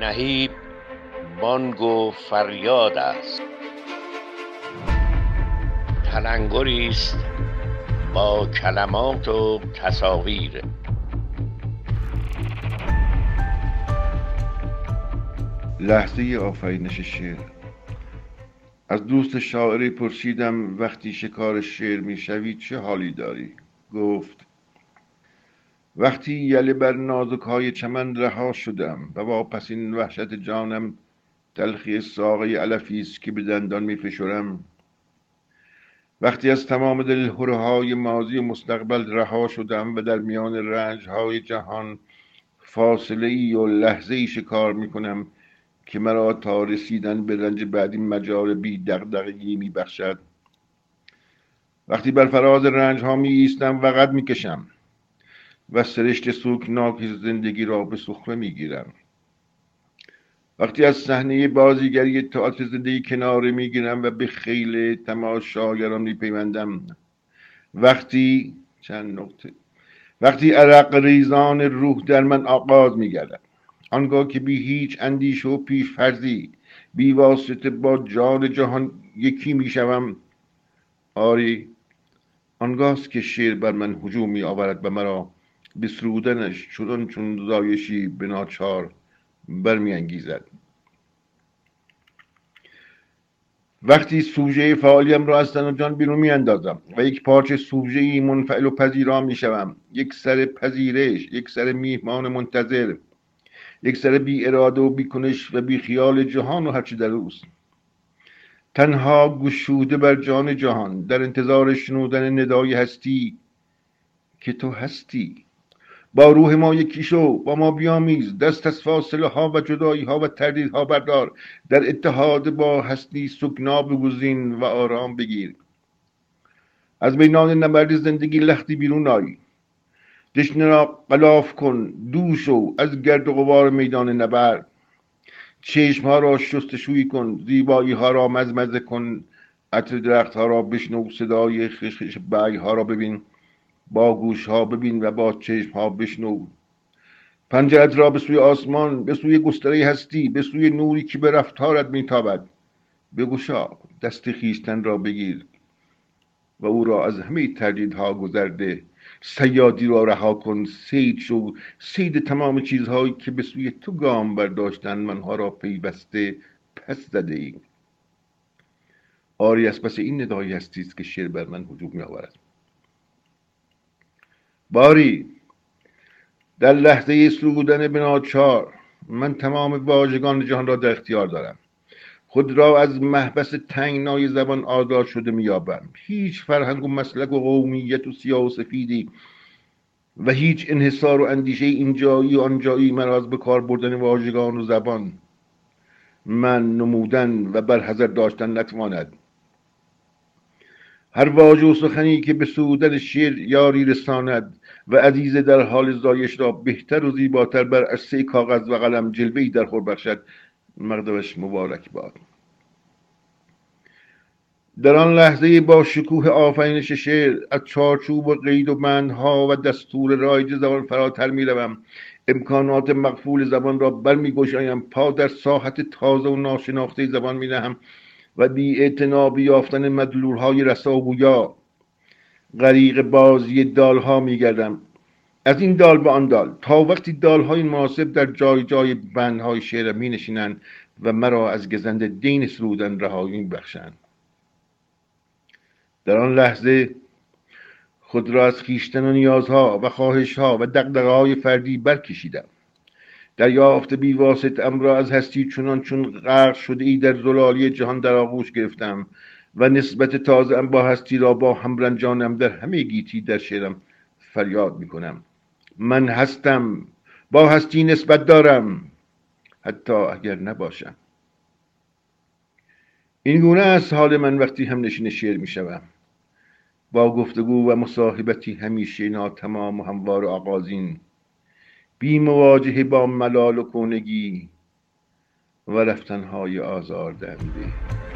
نهیب بانگ و فریاد است، تلنگری است با کلمات و تصاویر. لحظه آفرینش شعر. از دوست شاعری پرسیدم وقتی شکار شعر میشوی چه حالی داری؟ گفت وقتی یله بر نازک‌های چمن رها شدم و واپس این وحشت جانم تلخی ساقه علفی است که به دندان میفشرم، وقتی از تمام دلهره‌های ماضی و مستقبل رها شدم و در میان رنج‌های جهان فاصله‌ای و لحظه‌ای شکار می‌کنم که مرا تا رسیدن به رنج بعدی مجال بی دغدغگی میبخشد، وقتی بر فراز رنج‌ها می‌ایستم و قد می‌کشم و سرشت سوک‌ناک زندگی را به سخره می‌گیرم، وقتی از صحنه بازیگری تئاتر زندگی کناره می‌گیرم و به خیل تماشاگران می‌پیوندم، وقتی عرق ریزان روح در من آغاز می‌گردد، آنگاه که بی هیچ اندیشه و پیش فرضی بی واسطه با جان جهان یکی میشوم. آری، آنگاه است که شعر بر من هجوم می آورد و مرا به سرودنش چون زایشی به ناچار برمی انگیزد. وقتی سوژه فعالیم را از تن جان بیرون می اندازم و یک پارچه سوژه‌ای منفعل و پذیرا می شوم، یک سر پذیرش، یک سر میهمان منتظر، یک سر بی اراده و بی کنش و بی خیال جهان و هرچی در اوست، تنها گشوده بر جان جهان در انتظار شنودن ندای هستی که تو هستی. با روح ما یکی شو، با ما بیامیز، دست از فاصله ها و جدایی ها و تردید ها بردار، در اتحاد با هستی سکنا بگزین و آرام بگیر. از بینان نبرد زندگی لختی بیرون آی، دشنه را قلاف کن، دور شو از گرد و غبار میدان نبرد، چشم ها را شستشویی کن، زیبایی ها را مزمزه کن، عطر درخت ها را بشنو، صدای خشخش برگ ها را ببین، با گوش ها ببین و با چشم ها بشنو، پنجرت را به سوی آسمان، به سوی گستره هستی، به سوی نوری که به رفتارت میتابد بگشا، دست خیشتن را بگیر و او را از همه تردیدها گذرده، صیادی را رها کن، صید شو، صید تمام چیزهایی که به سوی تو گام برداشتن، منها را پیوسته پس زده ای. آری، از پس این ندایی هستیست که شعر بر من هجوم می آورد. باری، در لحظه سرودن بناچار من تمام واژگان جهان را در اختیار دارم، خود را از محبس تنگنای زبان آزاد شده میابم. هیچ فرهنگ و مسلک و قومیت و سیاه و سفیدی و هیچ انحصار و اندیشه اینجایی و آنجایی مرا از به کار بردن واژگان و زبان من نمودن و برحذر داشتن نتواند. هر واژه و سخنی که به سرودن شعر یاری رساند و عزیز در حال زایش را بهتر و زیباتر بر عرصه کاغذ و قلم جلوه‌ای در خور بخشد، مقدمش مبارک باد. در آن لحظه با شکوه آفرینش شعر از چارچوب و قید و بندها و دستور رایج زبان فراتر می روم، امکانات مقفول زبان را بر می گشایم، پا در ساحت تازه و ناشناخته زبان می نهم و بی اعتنا به یافتن مدلولهای رسا و گویا غریق بازی دالها می گردم، از این دال به آن دال، تا وقتی دالهای مناسب در جای جای بندهای شعر می نشینند و مرا از گزند دین سرودن رهایی می بخشند. در آن لحظه خود را از خویشتن و نیازها و خواهشها و دغدغه‌های فردی برکشیدم، دریافت بی واسطه‌ام را از هستی چون غرق شده ای در زلالی جهان در آغوش گرفتم و نسبت تازه‌ام با هستی را با همرنجانم در همه گیتی در شعرم فریاد میکنم. من هستم، با هستی نسبت دارم، حتی اگر نباشم. این گونه است حال من وقتی هم نشین شعر میشوم، با گفتگو و مصاحبتی همیشه ناتمام و هموار آغازین، بی مواجهه با ملال و کونگی و رفتنهای آزاردهنده.